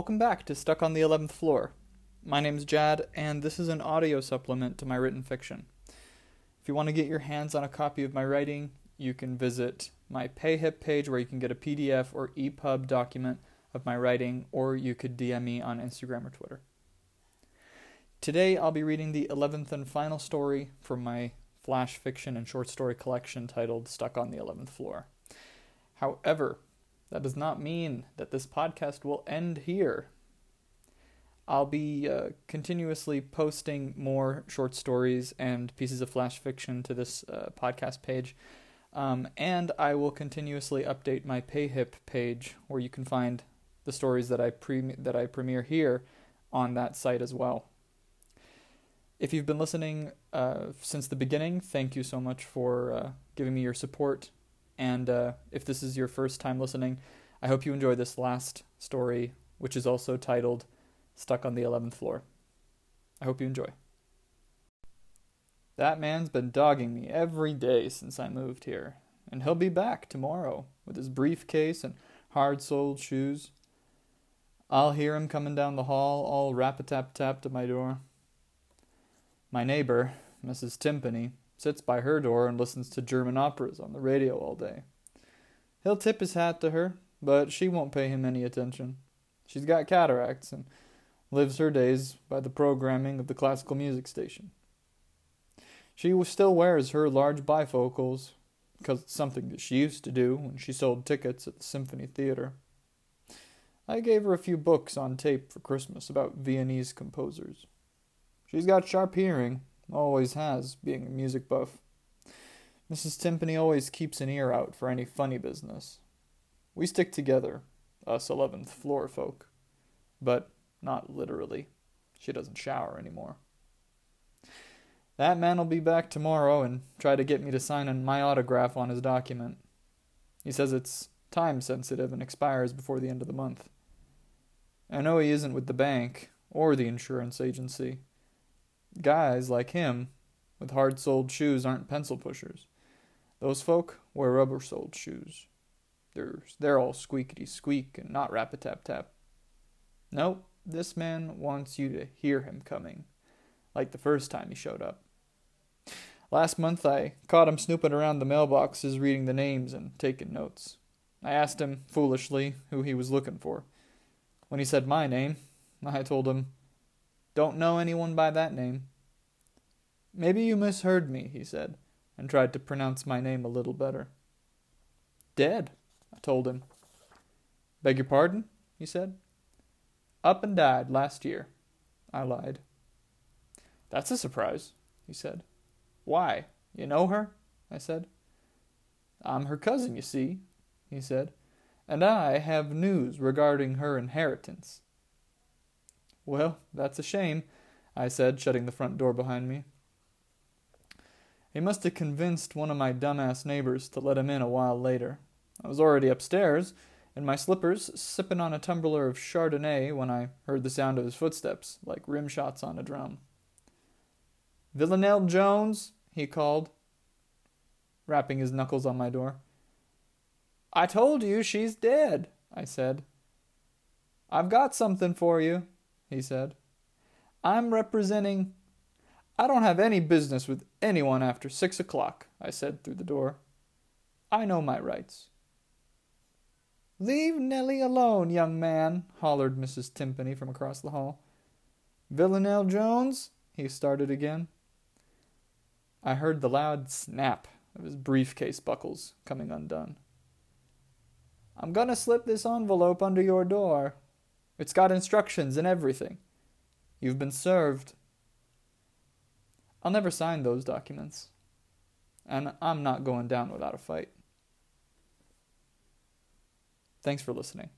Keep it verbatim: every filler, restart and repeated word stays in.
Welcome back to Stuck on the eleventh Floor. My name's Jad, and this is an audio supplement to my written fiction. If you want to get your hands on a copy of my writing, you can visit my PayHip page where you can get a P D F or E P U B document of my writing, or you could D M me on Instagram or Twitter. Today I'll be reading the eleventh and final story from my flash fiction and short story collection titled Stuck on the eleventh Floor. However, that does not mean that this podcast will end here. I'll be uh, continuously posting more short stories and pieces of flash fiction to this uh, podcast page, um, and I will continuously update my PayHip page, where you can find the stories that I pre- that I premiere here on that site as well. If you've been listening uh, since the beginning, thank you so much for uh, giving me your support. And uh, if this is your first time listening, I hope you enjoy this last story, which is also titled Stuck on the eleventh Floor. I hope you enjoy. That man's been dogging me every day since I moved here, and he'll be back tomorrow with his briefcase and hard-soled shoes. I'll hear him coming down the hall, all rap-a-tap-tap to my door. My neighbor, Missus Timpany, sits by her door and listens to German operas on the radio all day. He'll tip his hat to her, but she won't pay him any attention. She's got cataracts and lives her days by the programming of the classical music station. She still wears her large bifocals, because it's something that she used to do when she sold tickets at the Symphony Theater. I gave her a few books on tape for Christmas about Viennese composers. She's got sharp hearing, always has, being a music buff. Missus Timpany always keeps an ear out for any funny business. We stick together, us eleventh floor folk. But not literally. She doesn't shower anymore. That man'll be back tomorrow and try to get me to sign my autograph on his document. He says it's time sensitive and expires before the end of the month. I know he isn't with the bank or the insurance agency. Guys like him with hard-soled shoes aren't pencil pushers. Those folk wear rubber-soled shoes. They're, they're all squeakity-squeak and not rap-a-tap-tap. Nope, this man wants you to hear him coming, like the first time he showed up. Last month I caught him snooping around the mailboxes, reading the names and taking notes. I asked him, foolishly, who he was looking for. When he said my name, I told him, "Don't know anyone by that name." "Maybe you misheard me," he said, and tried to pronounce my name a little better. "Dead," I told him. "Beg your pardon?" he said. "Up and died last year," I lied. "That's a surprise," he said. "Why? You know her?" I said. "I'm her cousin, you see," he said, "and I have news regarding her inheritance." "Well, that's a shame," I said, shutting the front door behind me. He must have convinced one of my dumbass neighbors to let him in a while later. I was already upstairs, in my slippers, sipping on a tumbler of Chardonnay when I heard the sound of his footsteps, like rim shots on a drum. "Villanelle Jones," he called, rapping his knuckles on my door. "I told you she's dead," I said. "I've got something for you," he said. "I'm representing—" "I don't have any business with anyone after six o'clock," I said through the door. "I know my rights." "Leave Nellie alone, young man," hollered Missus Timpany from across the hall. "Villanelle Jones," he started again. I heard the loud snap of his briefcase buckles coming undone. "I'm gonna slip this envelope under your door. It's got instructions and everything. You've been served." I'll never sign those documents. And I'm not going down without a fight. Thanks for listening.